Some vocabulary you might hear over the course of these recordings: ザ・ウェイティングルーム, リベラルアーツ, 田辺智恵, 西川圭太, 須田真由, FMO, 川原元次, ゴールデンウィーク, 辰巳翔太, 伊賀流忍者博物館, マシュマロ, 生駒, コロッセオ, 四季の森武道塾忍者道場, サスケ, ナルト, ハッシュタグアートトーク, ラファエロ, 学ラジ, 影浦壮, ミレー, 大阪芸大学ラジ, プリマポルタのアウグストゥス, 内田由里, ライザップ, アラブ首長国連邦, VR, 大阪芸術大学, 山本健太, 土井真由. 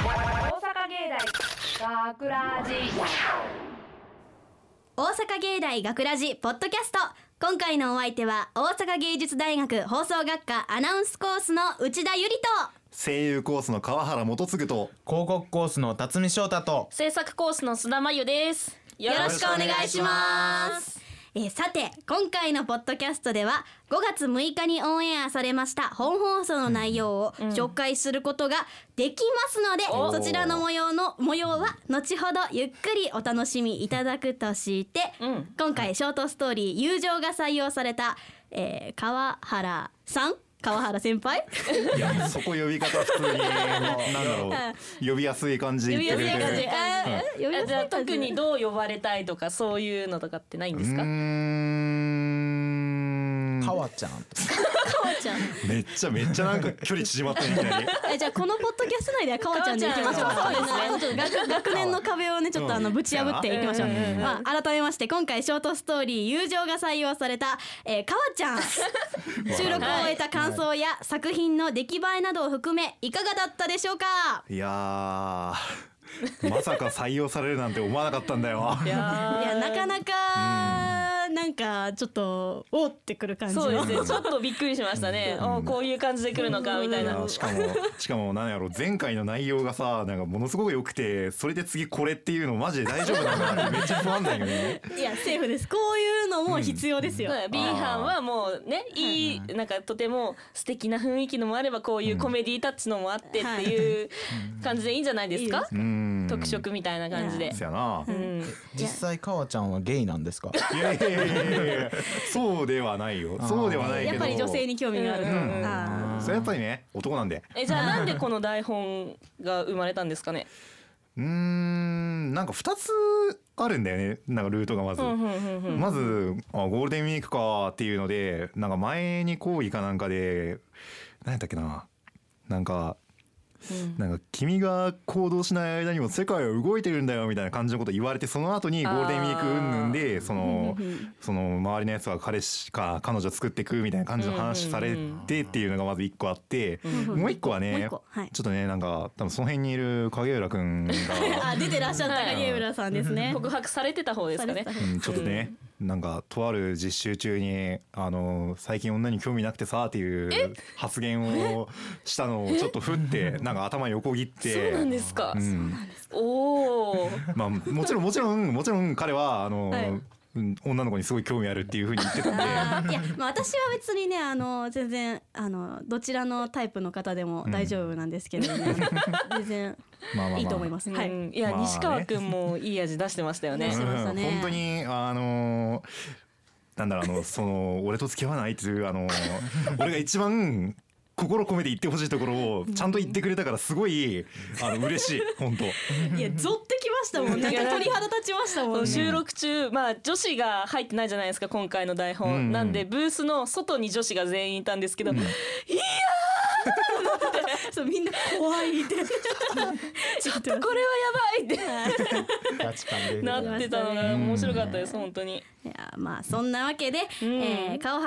大阪芸大学ラジ大阪芸大学ラジポッドキャスト。今回のお相手は大阪芸術大学放送学科アナウンスコースの内田由里と声優コースの川原元次と広告コースの辰巳翔太と制作コースの須田真由です。よろしくお願いします。さて今回のポッドキャストでは5月6日にオンエアされました本放送の内容を紹介することができますので、そちらの模様は後ほどゆっくりお楽しみいただくとして、今回ショートストーリー友情が採用された、川原先輩いやそこ呼び方普通になんだろう呼びやすい感じに言ってくれて、じゃあ特にどう呼ばれたいとかそういうのとかってないんですか？川ちゃんめっちゃなんか距離縮まってみたいにじゃあこのポッドキャスト内では川ちゃんでいきましょう。そうですね、学年の壁をねちょっとぶち破っていきましょう。改めまして今回ショートストーリー友情が採用された、川ちゃん収録を終えた感想や作品の出来栄えなどを含めいかがだったでしょうか？いやまさか採用されるなんて思わなかったんだよ。いやなかなかなんかちょっとおってくる感じのそうですねちょっとびっくりしましたね、こういう感じで来るのかみたいな。しかも何やろ前回の内容がさなんかものすごく良くてそれで次これっていうのマジで大丈夫なのかめっちゃ不安だよね。いやセーフです。こういうのも必要ですよ。B班はもうねいいなんかとても素敵な雰囲気のもあればこういうコメディータッチのもあってっていう感じでいいんじゃないですか？特色みたいな感じで。そうやな。実際川ちゃんはゲイなんですか？いやそうではないよ。そうではないけどやっぱり女性に興味がある、それやっぱりね男なんで。じゃあなんでこの台本が生まれたんですかね？なんか2つあるんだよねなんかルートがまずゴールデンウィークかっていうのでなんか前に講義かなんかで何やったっけななんか君が行動しない間にも世界は動いてるんだよみたいな感じのこと言われてその後にゴールデンウィーク云々でその周りのやつは彼氏か彼女作ってくみたいな感じの話されてっていうのがまず1個あってもう1個はねちょっとねなんか多分その辺にいる影浦くんが出てらっしゃった影浦さんですね。告白されてた方ですかね。ちょっとねなんかとある実習中に最近女に興味なくてさっていう発言をしたのをちょっと振ってなんか頭横切って。そうなんですか？おお。まあもちろん彼は女の子にすごい興味あるっていう風に言ってたんでいや、まあ、私は別にね全然どちらのタイプの方でも大丈夫なんですけど、ね全然いいと思います。いや西川くんもいい味出してましたよね。本当になんだろうその俺と付き合わないっていう俺が一番心込めて言ってほしいところをちゃんと言ってくれたからすごい嬉しい本当。いやゾッてきましたもん。なんか鳥肌立ちましたもん、ね、収録中まあ女子が入ってないじゃないですか今回の台本、なんでブースの外に女子が全員いたんですけど、いやそうみんな怖いってちょっとこれはやばいってなってたのが面白かったです本当に。いやまあそんなわけで、川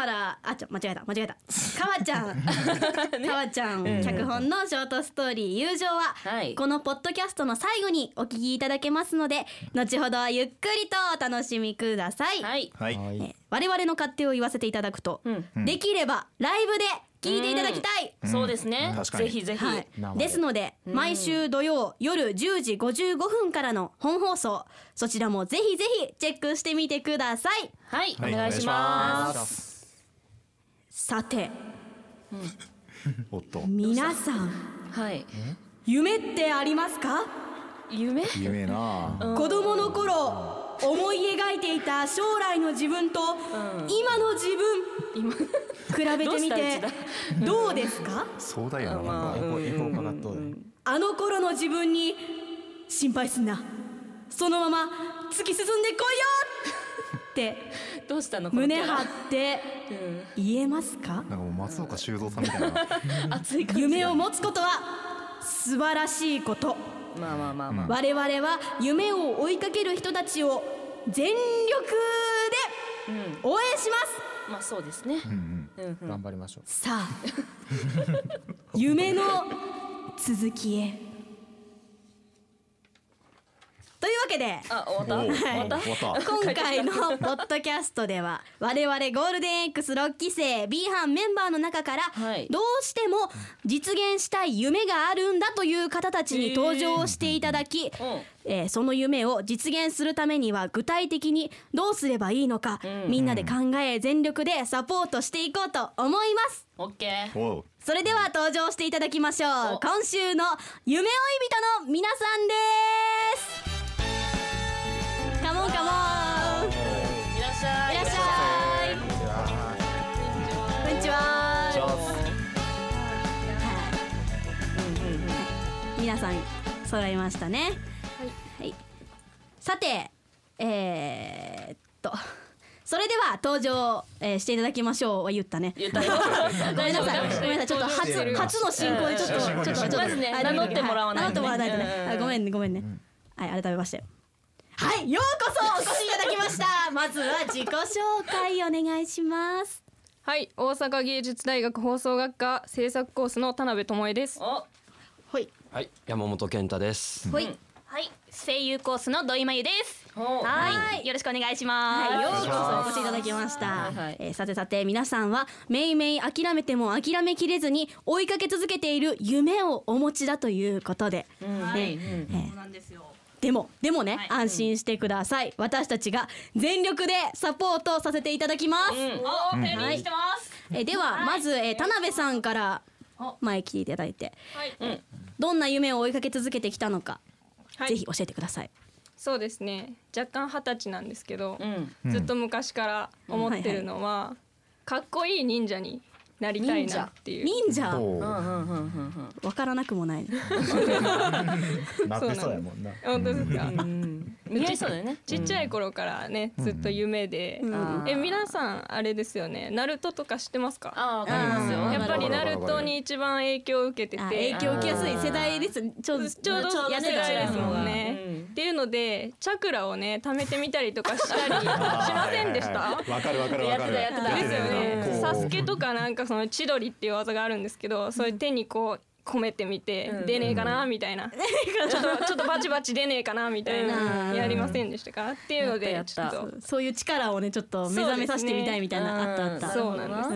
ちゃん脚本のショートストーリー友情はこのポッドキャストの最後にお聞きいただけますので後ほどはゆっくりとお楽しみください。我々の勝手を言わせていただくと、できればライブで聞いていただきたい、そうですねぜひぜひ、ですので毎週土曜夜10時55分からの本放送そちらもぜひぜひチェックしてみてください。お願いします。さて、皆さん、夢ってありますか？夢な子供の頃思い描いていた将来の自分と今の自分比べてみてどうですか？そうだよな。あの頃の自分に心配すんなそのまま突き進んでこいよって胸張って言えますか？なんかもう松岡修造さんみたいな夢を持つことは素晴らしいこと。我々は夢を追いかける人たちを全力で応援します。まあそうですね、頑張りましょう。さあ夢の続きへけで、あ、終わった今回のポッドキャストでは我々ゴールデン X6 期生 B 班メンバーの中から、はい、どうしても実現したい夢があるんだという方たちに登場していただき、その夢を実現するためには具体的にどうすればいいのか、みんなで考え全力でサポートしていこうと思います。オッケー。それでは登場していただきましょう。今週の夢追い人の皆さんです。カモンカモン。いらっしゃい。いらっしゃい。こんにちは。皆さん揃いましたね。はい、はい、さてそれでは登場、していただきましょう。言ったね。ごめんなさい。ちょっと 初の進行でちょっとまずね、名乗ってもらわないとね。ごめんねごめんね。はい、改めまして。はい、ようこそお越しいただきました。まずは自己紹介お願いします。はい、大阪芸術大学放送学科制作コースの田辺智恵です。はい。はい、山本健太です。はい。はい、声優コースの土井真由です。はい、よろしくお願いします。はい、ようこそお越しいただきました。はいはい、さて皆さんはめいめい諦めても諦めきれずに追いかけ続けている夢をお持ちだということで、そうなんですよ。でもね、はい、安心してください。私たちが全力でサポートさせていただきます。頼りにしてます。では、まず、田辺さんから前来ていただいて、どんな夢を追いかけ続けてきたのか。はい、ぜひ教えてください。そうですね、若干20歳なんですけど、ずっと昔から思ってるのは、かっこいい忍者になりたいなっていう。忍者わからなくもないなってそうやもんな。本当ですか。似合いそうだよね。ちっちゃい頃からね、ずっと夢で、皆さんあれですよね、ナルトとか知ってますか？わかりますよ。やっぱりナルトに一番影響を受けてて、影響を受けやすい世代です。ちょうど世代ですもんね。っていうのでチャクラをね、貯めてみたりとかしたりしませんでした？わかるですよね。サスケとかなんかその千鳥っていう技があるんですけど、それ手にこう込めてみて、出ねえかなみたいな、ちょっとバチバチ出ねえかなみたいな、やりませんでしたか？っていうので、ちょっとそういう力をね、ちょっと目覚めさせてみたいみたいな、あった。そうなんです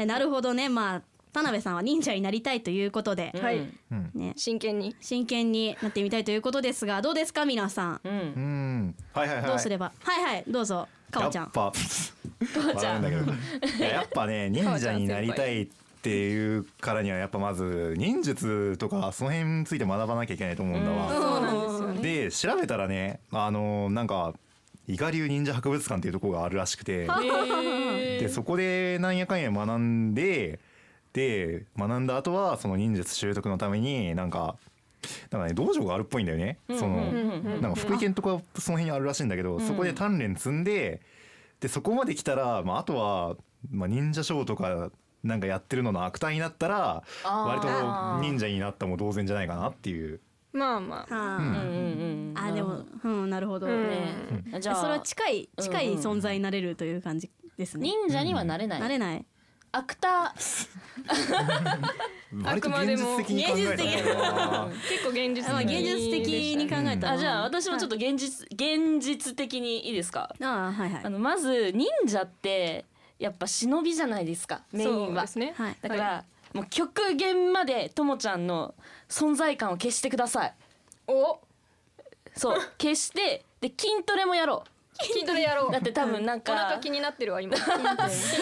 よ。なるほどね。まあ田辺さんは忍者になりたいということで、真剣になってみたいということですが、どうですか皆さん。どうすれば？どうぞ。かおちゃん。やっぱね、忍者になりたいっていうからには、やっぱまず忍術とかその辺について学ばなきゃいけないと思うんだわ。で調べたらね、なんか伊賀流忍者博物館っていうところがあるらしくて、でそこでなんやかんや学んで学んだ後はその忍術習得のためになんかね、道場があるっぽいんだよね。そのなんか福井県とかその辺にあるらしいんだけど、そこで鍛錬積んで、でそこまで来たら、あとは忍者ショーとかなんかやってるのの悪態になったら、割と忍者になったも同然じゃないかなっていう。まあでも、なるほどね。じゃあそれは近い存在になれるという感じですね。忍者にはなれないアクターあくまでも現実的に考えたら、じゃあ私もちょっと現実的にいいですか？まず忍者ってやっぱ忍びじゃないですか、メインは。だからもう極限までともちゃんの存在感を消してください。そう、消して、で筋トレやろう。だって多分なんかお腹気になってるわ今。筋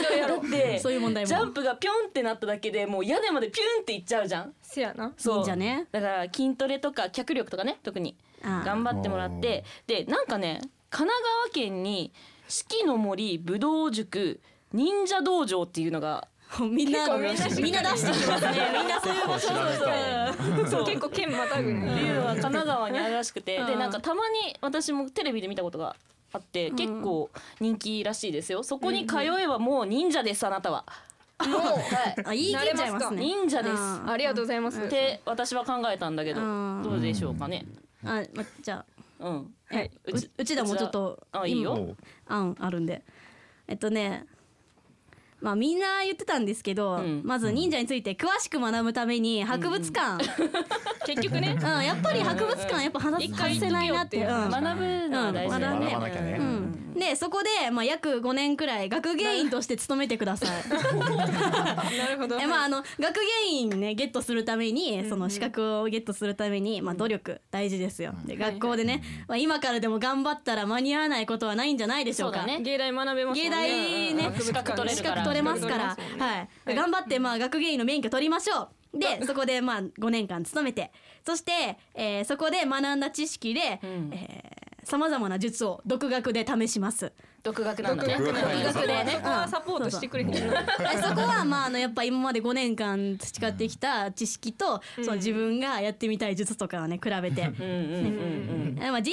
トレやろう。だってそういう問題も。ジャンプがピョンってなっただけでもう屋根までピュンっていっちゃうじゃん。せやな。そう。じゃね。だから筋トレとか脚力とかね、特に頑張ってもらって、でなんかね、神奈川県に四季の森武道塾忍者道場っていうのが。みんな出してきますね。みんなそういう場所そう結構県またぐっていうのは神奈川にあるらしくて、でなんかたまに私もテレビで見たことがあって、結構人気らしいですよ。そこに通えばもう忍者です。あなたは言い切っちゃいますね。忍者です。ありがとうございますって私は考えたんだけど、どうでしょうかね。じゃあうちでもちょっと案あるんで、まあ、みんな言ってたんですけど、うん、まず忍者について詳しく学ぶために博物館、うん、結局ね、うん、やっぱり博物館やっぱ外せないなって、うん、学ぶのは大事だね、学ばなきゃね、うん、でそこで、まあ、約5年くらい学芸員として勤めてくださいなるほど、まあ、学芸員ねゲットするために、その資格をゲットするために、まあ、努力大事ですよ、うん、で学校でね、まあ、今からでも頑張ったら間に合わないことはないんじゃないでしょうか。そうだね、芸大学べますもんね、芸大ね、資格取れるから取れますから、はい、頑張ってまあ学芸員の免許取りましょう。でそこでまあ5年間勤めて、そして、そこで学んだ知識で、さまざまな術を独学で試します。独学なんだね。独学でね、そこはサポートしてくれてる。そうそうそこはまあやっぱ今まで5年間培ってきた知識と、うん、その自分がやってみたい術とかをね比べて、実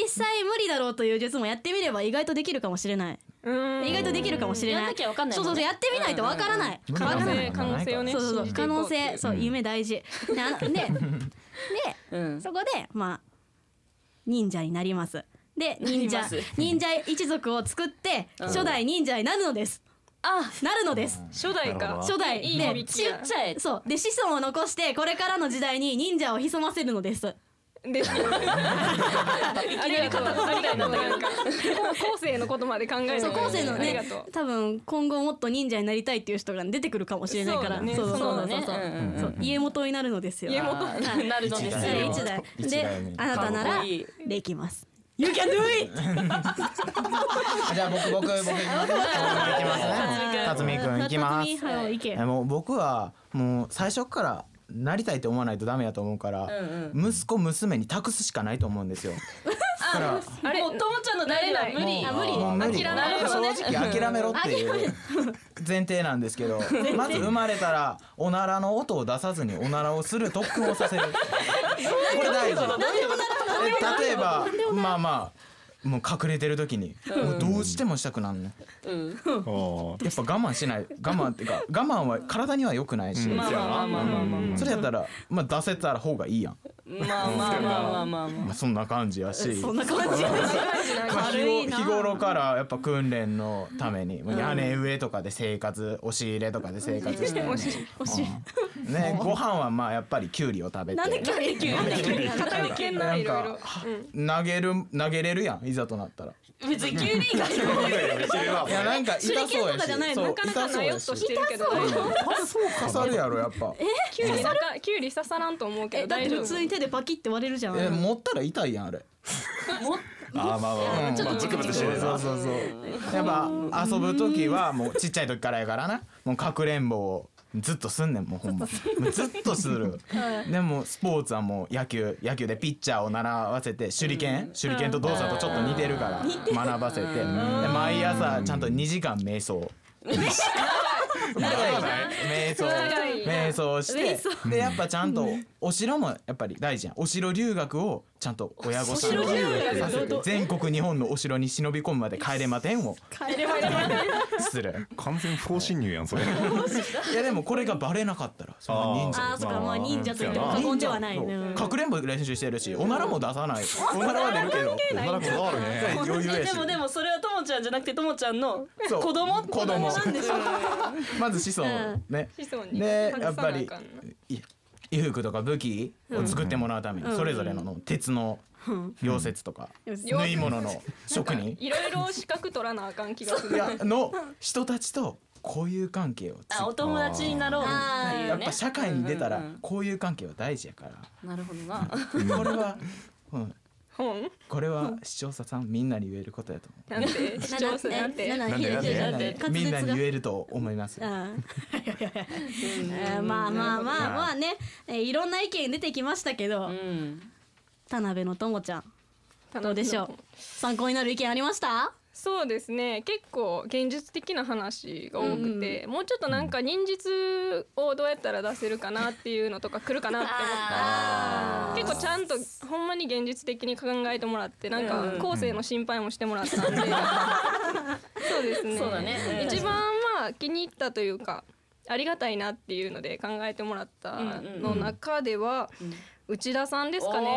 際無理だろうという術もやってみれば意外とできるかもしれない。意外とできるかもしれない。やんなきゃ分かんないもんね。そうそう、やってみないと分からない。可能性をね。そうそうそう、可能性、そう、夢大事。でそこでまあ忍者になります。で忍者一族を作って初代忍者になるのです。あ、なるのです。初代か。初代でちっちゃい。そうで子孫を残してこれからの時代に忍者を潜ませるのです。でありがとう、ありがとう、なんか後世のことまで考える。そう、後世のね、多分今後もっと忍者になりたいっていう人が出てくるかもしれないから、そうそうそう、家元になるのですよ。家元になるのです。一代であなたならできます。You can do it! じゃあ僕行きますね。辰巳君行きます。僕はもう最初からなりたいって思わないとダメやと思うから、息子娘に託すしかないと思うんですよ。あれもうともちゃんのなれない、無理、正直諦めろっていう前提なんですけど、まず生まれたらおならの音を出さずにおならをする特訓をさせる。これ大事。例えばもう隠れてる時にもうどうしてもしたくなるね、やっぱ我慢しない、我慢っていうか我慢は体には良くないし、それやったらまあ出せたら方がいいやん。まあそんな感じやし、日頃からやっぱ訓練のために屋根上とかで生活、押し入れとかで生活して、ご飯はまあやっぱりきゅうりを食べて、なんできゅうり、なんか投げれるやん、いざとなったら。別にキュウリ以外いや、なんか痛そうやし、手裏剣とかじゃないの、なかなかなよっとしてるけど大丈夫。刺さるやろやっぱ。キュウリ刺さらんと思うけど大丈夫。だって普通に手でパキって割れるじゃん。持ったら痛いやんあれ。ちょっとチクチクしてる。そうそうそう、やっぱ遊ぶ時はもうちっちゃい時からやからな、もうかくれんぼをずっとすんねん、もうほんまずっとする。でもスポーツはもう野球でピッチャーを習わせて、手裏剣と動作とちょっと似てるから学ばせて、で毎朝ちゃんと2時間瞑想瞑想して、でやっぱちゃんとお城もやっぱり大事やん。お城留学をちゃんと親御さんにさせて、全国日本のお城に忍び込むまで帰れまてんをする。完全不法侵入やんそれ。いやでもこれがバレなかったらその忍者。ああそうか、まあ忍者と言っても過言ではない。かくれんぼ練習してるし、おならも出さない。おならは出るけど。おならもあるね。余裕やし。でもそれはともちゃんじゃなくてともちゃんの子供なんですよ。まず子孫ね。でやっぱり衣服とか武器を作ってもらうために、それぞれの鉄の溶接とか縫い物の職人、いろいろ資格取らなあかん気がするの人たちと交友関係を、お友達になろうっていうね。やっぱ社会に出たら交友関係は大事やから。なるほどな。これは視聴者さんみんなに言えることやと思う。なんで視聴者なんてみんなに言えると思います。まあね、いろんな意見出てきましたけど、田辺のともちゃんどうでしょう。参考になる意見ありました？そうですね、結構現実的な話が多くて、もうちょっとなんか忍術をどうやったら出せるかなっていうのとか来るかなって思った。結構ちゃんとほんまに現実的に考えてもらって、なんか後世の心配もしてもらったんでそうですね、そうだね、一番まあ気に入ったというかありがたいなっていうので考えてもらったの中では、内田さんですかね。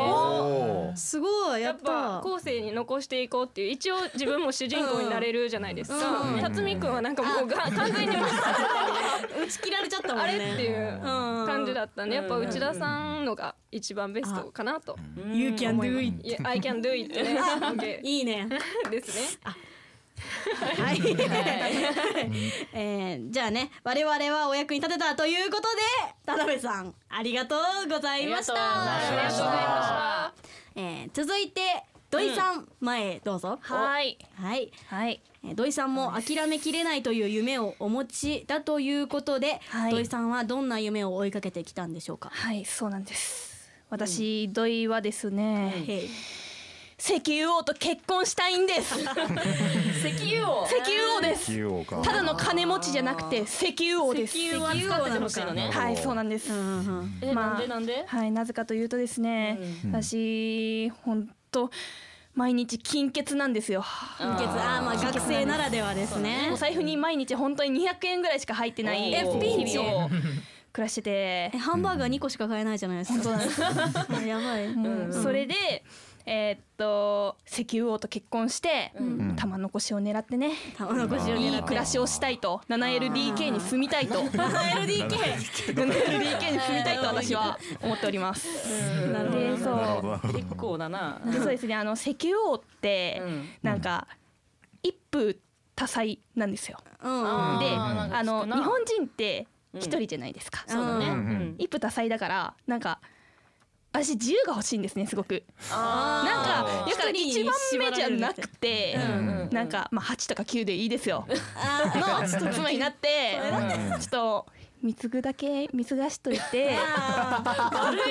すごい、やっぱ後世に残していこうっていう、一応自分も主人公になれるじゃないですか、うんうん、辰巳君はなんかもう完全に打ち切られちゃったもんね、あれっていう感じだったんで、やっぱ内田さんのが一番ベストかなと。 You can do it I can do it ねいいねですねはいじゃあね、我々はお役に立てたということで、田辺さんありがとうございました。続いて土井さん、前へどうぞ。はい、土井さんも諦めきれないという夢をお持ちだということで、はい、土井さんはどんな夢を追いかけてきたんでしょうか。はい、そうなんです。私、土井はですね、石油王と結婚したいんです石油王、石油王です。石油王か、ただの金持ちじゃなくて石油王です。石油は使ってほしいのね。はい、そうなんです、なんで、はい、なぜかというとですね、私本当毎日金欠なんですよ。金欠、まあ学生ならではですね。お財布に毎日本当に200円ぐらいしか入ってない日々を暮らしてて、ハンバーガー2個しか買えないじゃないですか。本当なんですやばい、それで石油王と結婚して、玉残しを狙ってね、いい暮らしをしたいと、 7LDK に住みたいと 7LDK に住みたいと私は思っておりますで、そう結構だな。そうですね、石油王ってなんか一夫多妻なんですよ、で、日本人って一人じゃないですか、一夫多妻だから、なんか私自由が欲しいんですね、すごく。なんかだから1番目じゃなくて、なんかまあ8とか9でいいですよの妻になってちょっと貢ぐだけ貢がしといて悪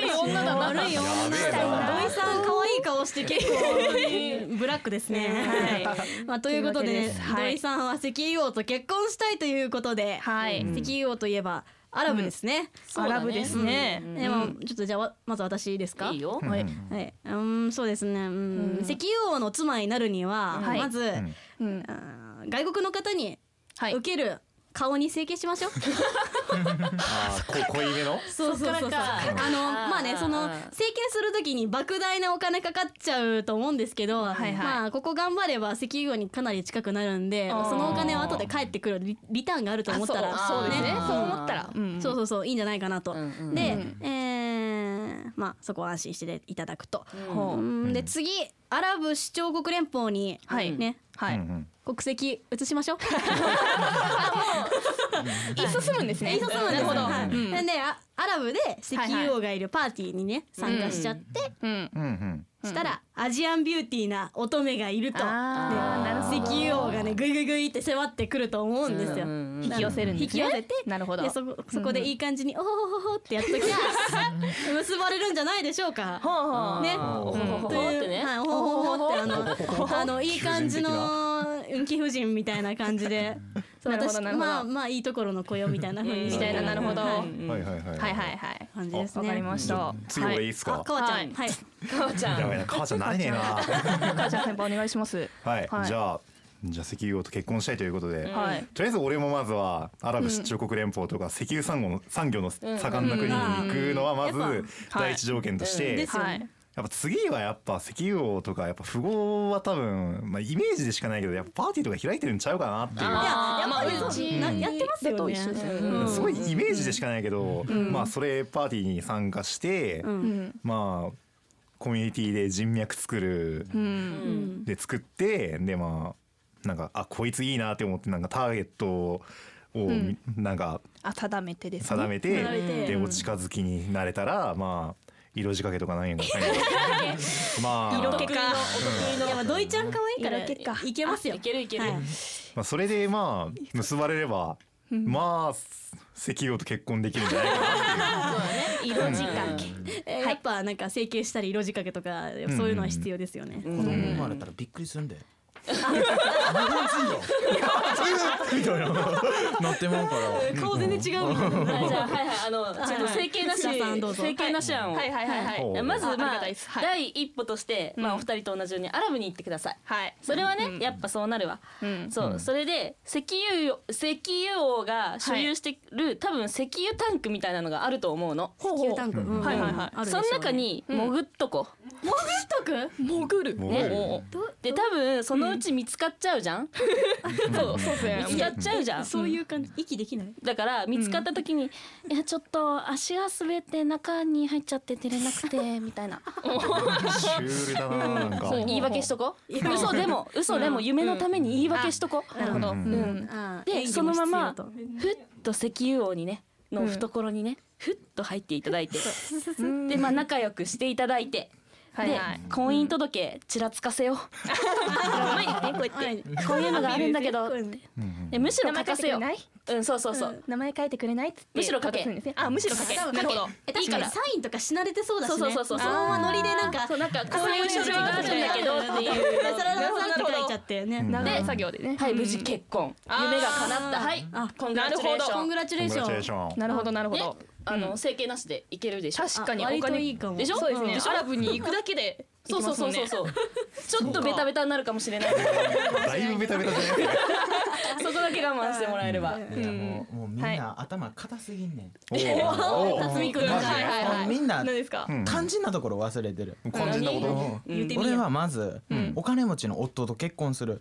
い女だな。悪い女したいな。土井さん可愛い顔して結構ブラックですねまあということで、土井さんは石油王と結婚したいということで、石油王といえばアラブですね。アラブですね。でもちょっとじゃあまず私ですか。いいよ。はい。そうですね。石油王の妻になるにはまず外国の方に受ける顔に整形しましょう。濃いめの。そう。まあね、その整形するときに莫大なお金かかっちゃうと思うんですけど、まあここ頑張れば石油王にかなり近くなるんで、そのお金は後で返ってくるリターンがあると思ったら、そう思ったら、そういいんじゃないかなと。で、まあそこを安心していただくと。で次、アラブ首長国連邦にね。国籍移しましょう進むんですね。進むんです。アラブで石油王がいるパーティーにね参加しちゃって、したらアジアンビューティーな乙女がいると、石油王がねグイグイグイって迫ってくると思うんですよ。引き寄せるんですね。引き寄せて、なるほど、でそこでいい感じにおほほほってやっときゃ結ばれるんじゃないでしょうか。ほうほうってね、ほうほうほうっていい感じの貴婦人みたいな感じで、私まあいいところの雇用みたいな風にしたいな。なるほど、はい感じですね。わかりました。次俺いいですか。かわちゃん。かわちゃんないねえな。かわちゃん先輩お願いします。はい、じゃあ石油王と結婚したいということで、とりあえず俺もまずはアラブ首長国連邦とか石油産業の盛んな国に行くのはまず第一条件として、やっぱ次はやっぱ石油王とか、やっぱ富豪は多分、まあ、イメージでしかないけど、やっぱパーティーとか開いてるんちゃうかなっていう。やってますよね。すごいイメージでしかないけど、まあそれパーティーに参加して、まあコミュニティで人脈作る、で作って、でまあなんかこいついいなって思って、なんかターゲットをなんか定めてですね。でお近づきになれたら、まあ。色仕掛けとかないのまあ色気か、土井ちゃん可愛いからいけますよ。いける、まあそれでまあ結ばれればまあ石油王と結婚できるんじゃないかなっていう。色仕掛け、やっぱなんか整形したり色仕掛けとかそういうのは必要ですよね。子供生まれたらびっくりするんだよ。日本人みたいななってもんから顔全然違うみたいなじゃあはいはいちょっと整形なし整形なし案をまずまあ第一歩としてまあお二人と同じようにアラブに行ってください。それはねやっぱそうなるわ。そうそれで石油王が所有してる多分石油タンクみたいなのがあると思うの。石油タンクその中に潜っとこ潜っとく潜るねで多分そのうち見つかっちゃうじゃんそう見つかっちゃうじゃんそういう感じ息できないだから見つかった時にいやちょっと足が滑って中に入っちゃって出れなくてみたいなシュールだななんか言い訳しとこ嘘でも夢のために言い訳しとこなるほどでそのままふっと石油王にねの懐にねふっと入っていただいてでまあ仲良くしていただいてで婚姻届ちらつかせようこういうのがあるんだけどってむしろ書かせようんそう名前書いてくれないってむしろ書けあむしろ書けなるほどいいからサインとかしなれてそうだしねそうそのままノリでなんかこういう書類があるんだけどっていうサラダさんって書いちゃってねで作業でねはい無事結婚夢が叶ったはいコングラチュレーションなるほど整形なしでいけるでしょ確かに割といいかもでしょそうですねアラブに行くだけでそうちょっとベタベタになるかもしれないだいぶベタベタじゃないそこだけ我慢してもらえればもうみんな頭硬すぎんねん辰巳くんみんな肝心なところ忘れてる肝心なこと俺はまずお金持ちの夫と結婚する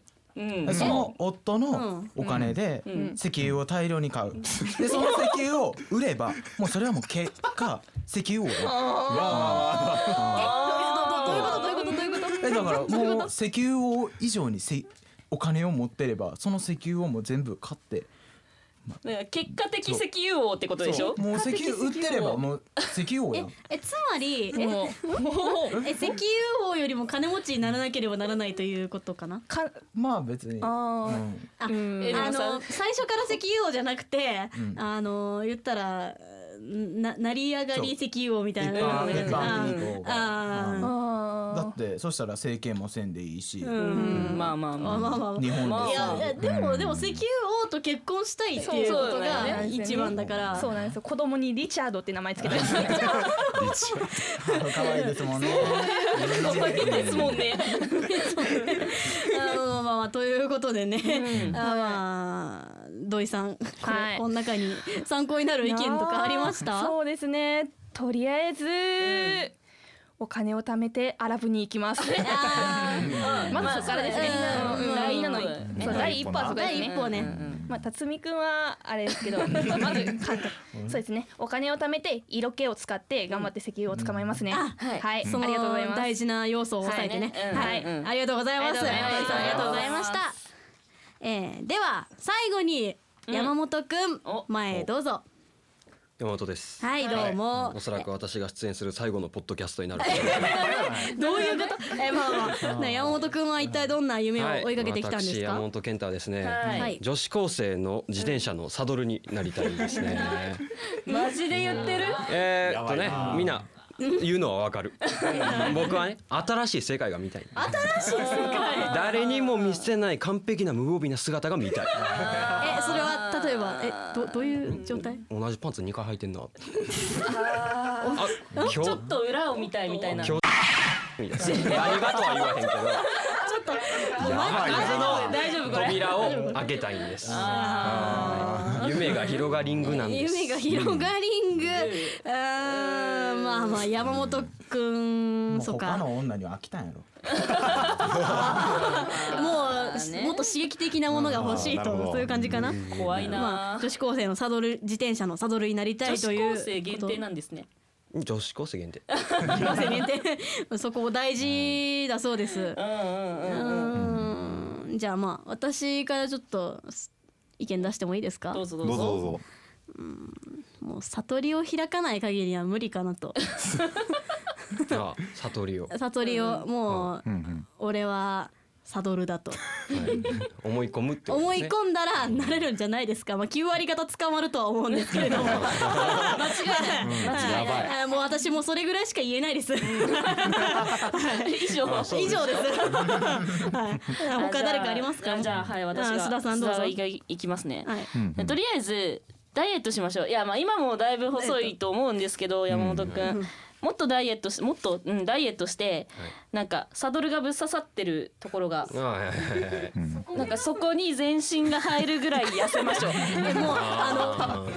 その夫のお金で石油を大量に買うでその石油を売ればもうそれはもう結果石油王だからもう石油王以上にお金を持ってればその石油王も全部買って結果的石油王ってことでしょ。もう石油売ってればもう石油王やん。つまり石油王よりも金持ちにならなければならないということかな。まあ別に。最初から石油王じゃなくて、言ったら成り上がり石油王みたいな。だってそしたら政権もせんでいいし。まあ日本でも石油王と結婚したいっていうことが一番だから。そうなんですよ。子供にリチャードって名前つけたりして。可愛いですもんね。可愛いですもんね。ということでね、土井さん、この中に参考になる意見とかありました？そうですね。とりあえず。お金を貯めてアラブに行きます。まずそこからですね。第一歩はそこですね。辰巳くんはあれですけど、まずそうですね。お金を貯めて色気を使って頑張って石油を捕まえますね。はい、ありがとうございます。大事な要素を抑えてね。はい、ありがとうございます。ありがとうございました。では最後に山本くん前へどうぞ。山本です。はい、どうも。おそらく私が出演する最後のポッドキャストになる。どういうこと？山本くんは一体どんな夢を追いかけてきたんですか？私山本健太はですね、女子高生の自転車のサドルになりたいですね。マジで言ってる？みんな。言うのはわかる僕はね新しい世界が見たい新しい世界誰にも見せない完璧な無防備な姿が見たいそれは例えばどういう状態同じパンツ2回履いてんなちょっと裏を見たいみたいな何がとは言わへんけど水の扉を開けたいんです夢が広がリングなんです夢が広がリングまあ山本くんそっか他の女には飽きたんやろもっと刺激的なものが欲しいとそういう感じかな怖いな女子高生のサドル自転車のサドルになりたいという女子高生限定なんですね女子高生限定そこ大事だそうですじゃあまあ私からちょっと意見出してもいいですかどうぞもう悟りを開かない限りは無理かなと悟りをもう俺はサドルだと、はい、思い込むってことですね。思い込んだらなれるんじゃないですか。まあ、9割方捕まるとは思うんですけれども間違いない、うん、やばい。もう私もそれぐらいしか言えないです、うんはい、以上です、はい、他誰かありますか。じゃあ、はい、私が須田さんどうぞいきますね、はいうん、とりあえずダイエットしましょう。いや、まあ今もだいぶ細いと思うんですけど、山本くん、うんもっとダイエットし、もっと、うん、ダイエットして、はい、なんかサドルがぶっ刺さってるところが、なんかそこに全身が入るぐらい痩せましょう。もう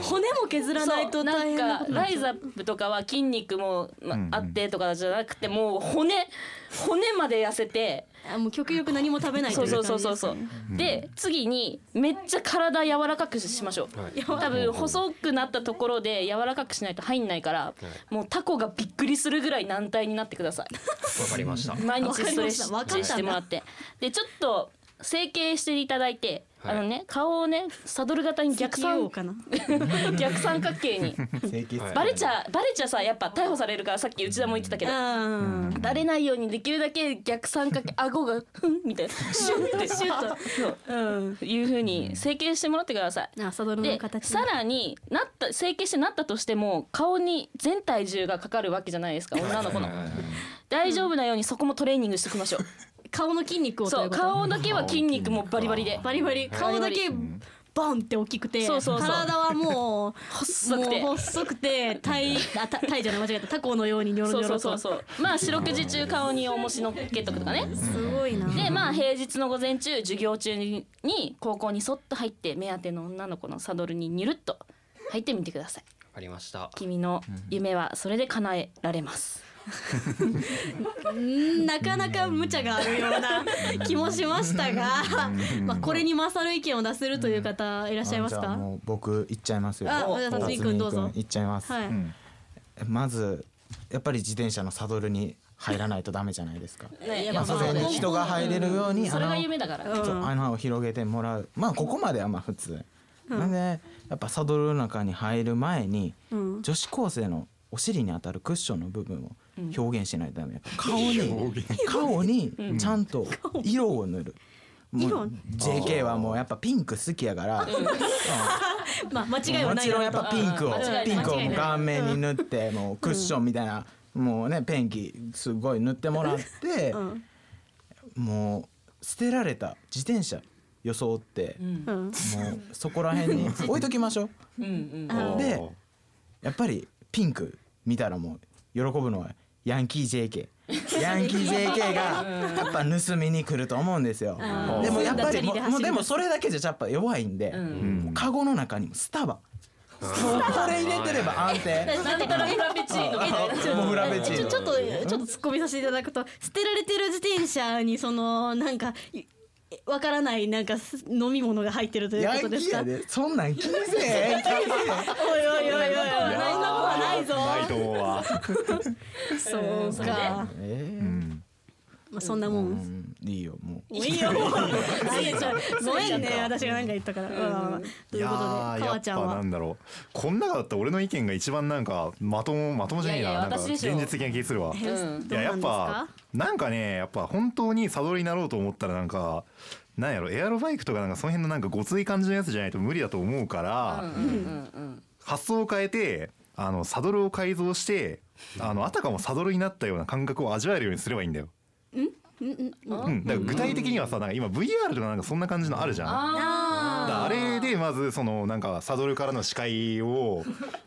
骨も削らないと大変なこと。なんかライザップとかは筋肉も、まうんうん、あってとかじゃなくて、もう骨まで痩せて、もう極力何も食べないという感じですね。そうで、次にめっちゃ体柔らかくしましょう、はい、多分細くなったところで柔らかくしないと入んないから、はい、もうタコがびっくりするぐらい軟体になってください。わかりました。毎日ストレッチしてもらって、でちょっと整形していただいて、はい、顔をねサドル型に逆三角形にバレちゃさ、やっぱ逮捕されるから、さっき内田も言ってたけど、バレないようにできるだけ逆三角形、顎がふんみたいなシュッてシュッとそういう風に整形してもらってください。サドルの形でさらに整形してなったとしても顔に全体重がかかるわけじゃないですか、女の子の大丈夫なようにそこもトレーニングしておきましょう。顔の筋肉をということ。そう、顔だけは筋肉もバリバリで、バリバリ、顔だけボンって大きくて、体はもう細くてタイじゃない、間違えた、タコのようにニョロニョロと、そうまあ四六時中顔に重しのっけとくとかねすごいな。で、まあ平日の午前中、授業中に高校にそっと入って、目当ての女の子のサドルにニュルっと入ってみてください。わかりました。君の夢はそれで叶えられます。なかなか無茶があるような気もしましたがまあこれに勝る意見を出せるという方いらっしゃいますか。じゃあもう僕いっちゃいますよ。辰巳君どうぞ。いっちゃいます、はいうん、まずやっぱり自転車のサドルに入らないとダメじゃないですか、ねまあ、それで人が入れるように、うん、それが夢だから、うん、穴を広げてもらう。まあここまではまあ普通、うん、なんでやっぱサドルの中に入る前に、うん、女子高生のお尻に当たるクッションの部分を表現しないとダメ。顔にちゃんと色を塗る、うん、もう JK はもうやっぱピンク好きやから、うん、まあ間違いはない。もちろんやっぱピンクを顔面に塗って、もうクッションみたいな、うん、もうねペンキすごい塗ってもらって、うん、もう捨てられた自転車装って、うん、もうそこら辺に置いときましょう、うんうん、でやっぱりピンク見たらもう喜ぶのはヤンキー JK ヤンキー JK がやっぱ盗みに来ると思うんですよ。でもやっぱりでもそれだけじゃやっぱ弱いんで、うん、カゴの中にもスタバこれ入れてれば安定。ちょっと突っ込みさせていただくと、捨てられてる自転車にそのなんかわからないなんか飲み物が入ってるということですか。ヤンキーやで、そんなん気にせえおいそんなことはないぞ。ないと思うわそうか、まあ、そんなもん、いいよもうごめんね、私が何か言ったから、ということで川ちゃんはやっぱなんだろう、こんなだったら俺の意見が一番なんかまともじゃないな、なんか現実的な気するわ、いややっぱなんかね、やっぱ本当にサドルになろうと思ったらなんやろ、エアロバイクとかなんかその辺のなんかごつい感じのやつじゃないと無理だと思うから、発想を変えてサドルを改造して、あたかもサドルになったような感覚を味わえるようにすればいいんだよ。だから具体的にはさ、なんか今 VR とかなんかそんな感じのあるじゃん。あれでまずそのなんかサドルからの視界を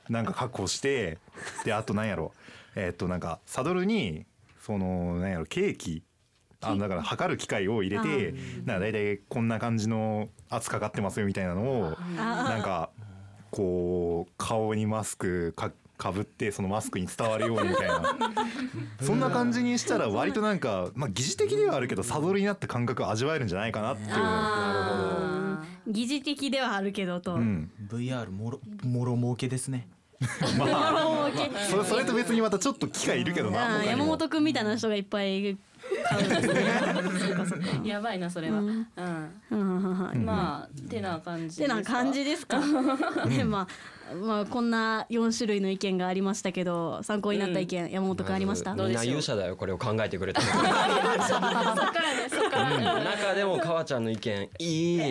なんか確保してで、あとなんやろなんかサドルにそのなんやろ計器、だから測る機械を入れて、なんか大体こんな感じの圧かかってますよみたいなのをなんかこう顔にマスクかぶってそのマスクに伝わるようにみたいなそんな感じにしたら割となんか、まあ、疑似的ではあるけどサドルになった感覚を味わえるんじゃないかなっていう。あ、疑似的ではあるけどと、うん、VR もろ儲けですねまあ、それと別にまたちょっと機会いるけどな。山本くんみたいな人がいっぱい買うんですねやばいなそれは、まあてな感じですかね。まあまあ、こんな4種類の意見がありましたけど、参考になった意見、うん、山本君ありました？みんな勇者だよ、これを考えてくれたそっからね、そっからね、うん、中でもかわちゃんの意見いいや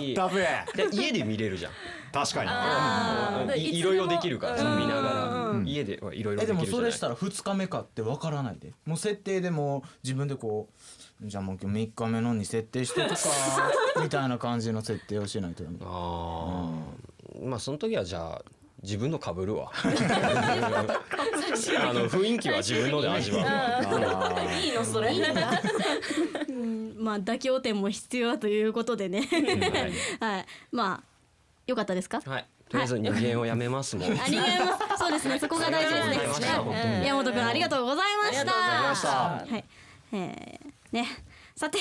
ったぜ。家で見れるじゃん。確かにいろいろできるから、見ながら、うん、家でいろいろできるじゃない。でもそれしたら2日目かってわからないで、もう設定でも自分でこう、じゃあもう今日3日目のに設定してとかみたいな感じの設定をしないとダメ。あ、うん、まあその時はじゃあ自分の被るわあの雰囲気は自分ので味わうわいいのそれまあ妥協点も必要だということでね、うん、はいはい、まあ良かったですか？はい、とりあえず2限をやめますもん、はい、そうですね、そこが大事ですね。山本くんありがとうございました。さて、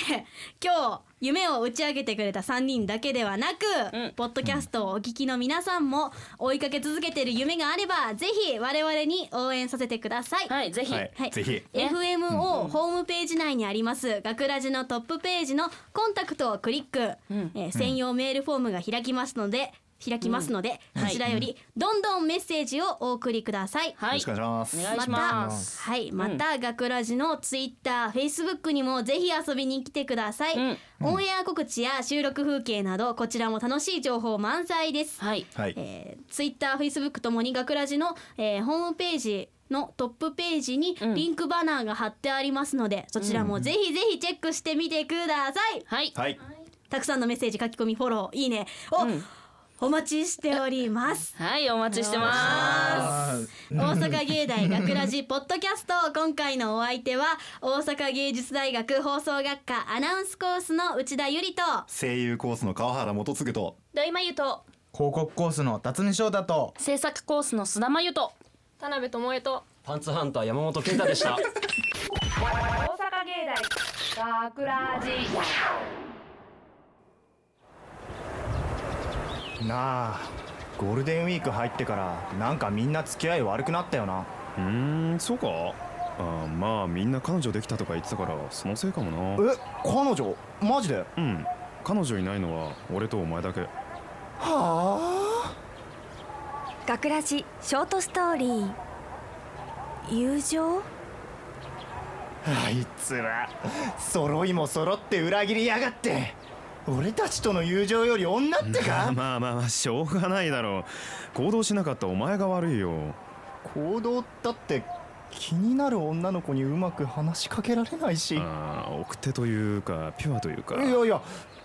今日夢を打ち上げてくれた3人だけではなく、うん、ポッドキャストをお聞きの皆さんも追いかけ続けている夢があれば、ぜひ我々に応援させてください。はい、ぜひ、はいはい、ぜひ FMO ホームページ内にあります学ラジのトップページのコンタクトをクリック、うん、専用メールフォームが開きますので、うん、こちらよりどんどんメッセージをお送りください。はい、よろしくお願いします。お願いします。はい、また学ラジのツイッター、フェイスブックにもぜひ遊びに来てください。うん、オンエア告知や収録風景など、こちらも楽しい情報満載です。はい、ツイッター、フェイスブックともに学ラジの、ホームページのトップページにリンクバナーが貼ってありますので、そちらもぜひぜひチェックしてみてください。はい、はい、たくさんのメッセージ、書き込み、フォロー、いいねを、お待ちしております。はい、お待ちしてます。大阪芸大学ラジポッドキャスト、今回のお相手は大阪芸術大学放送学科アナウンスコースの内田由里と、声優コースの川原元次と、土井真由と、広告コースの辰巳翔太と、制作コースの須田真由と、田辺智恵と、パンツハンター山本健太でした。大阪芸大学ラジ。なあ、ゴールデンウィーク入ってからなんかみんな付き合い悪くなったよな。そうか。あ、まあみんな彼女できたとか言ってたからそのせいかもな。え、彼女？マジで？うん、彼女いないのは俺とお前だけ。はあ。学ラジショートストーリー、友情？あいつら揃いも揃って裏切りやがって、俺たちとの友情より女ってか。まあしょうがないだろう。行動しなかったお前が悪いよ。行動だって気になる女の子にうまく話しかけられないし、奥手というかピュアというか。いや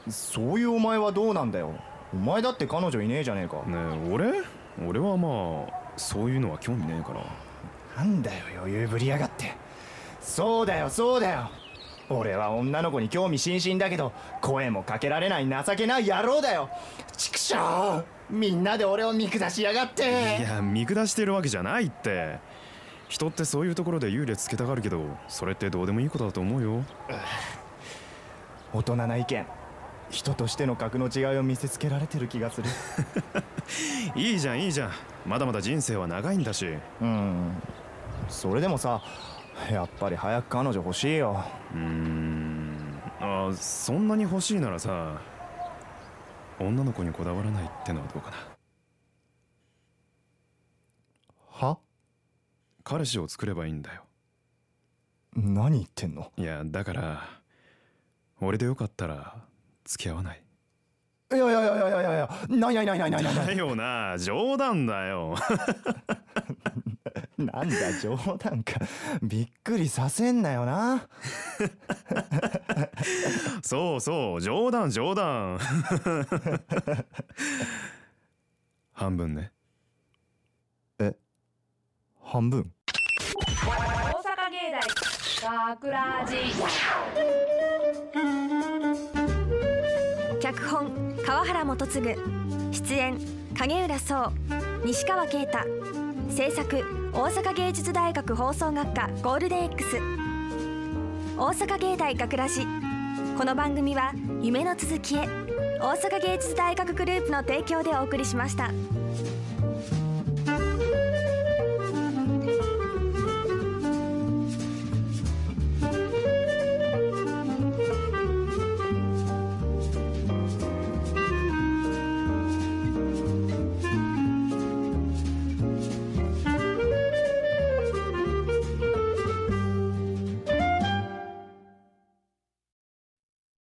そういうお前はどうなんだよ。お前だって彼女いねえじゃねえか。ねえ、俺はまあそういうのは興味ねえから。なんだよ、余裕ぶりやがって。そうだよ俺は女の子に興味津々だけど、声もかけられない情けない野郎だよ。畜生、みんなで俺を見下しやがって。いや、見下してるわけじゃないって。人ってそういうところで優劣つけたがるけど、それってどうでもいいことだと思うよ。大人な意見。人としての格の違いを見せつけられてる気がするいいじゃん、まだまだ人生は長いんだし。それでもさ、やっぱり早く彼女欲しいよ。そんなに欲しいならさ、女の子にこだわらないってのはどうかな。は？彼氏を作ればいいんだよ。何言ってんの？いや、だから俺でよかったら付き合わない？いや、ないだよな、冗談だよなんだ冗談か、びっくりさせんなよなそう冗談半分ね。え、半分？大阪芸大学ラジ、脚本川原元次、出演影浦壮、西川圭太、制作大阪芸術大学放送学科ゴールデン X。 大阪芸大学ラジ。この番組は夢の続きへ、大阪芸術大学グループの提供でお送りしました。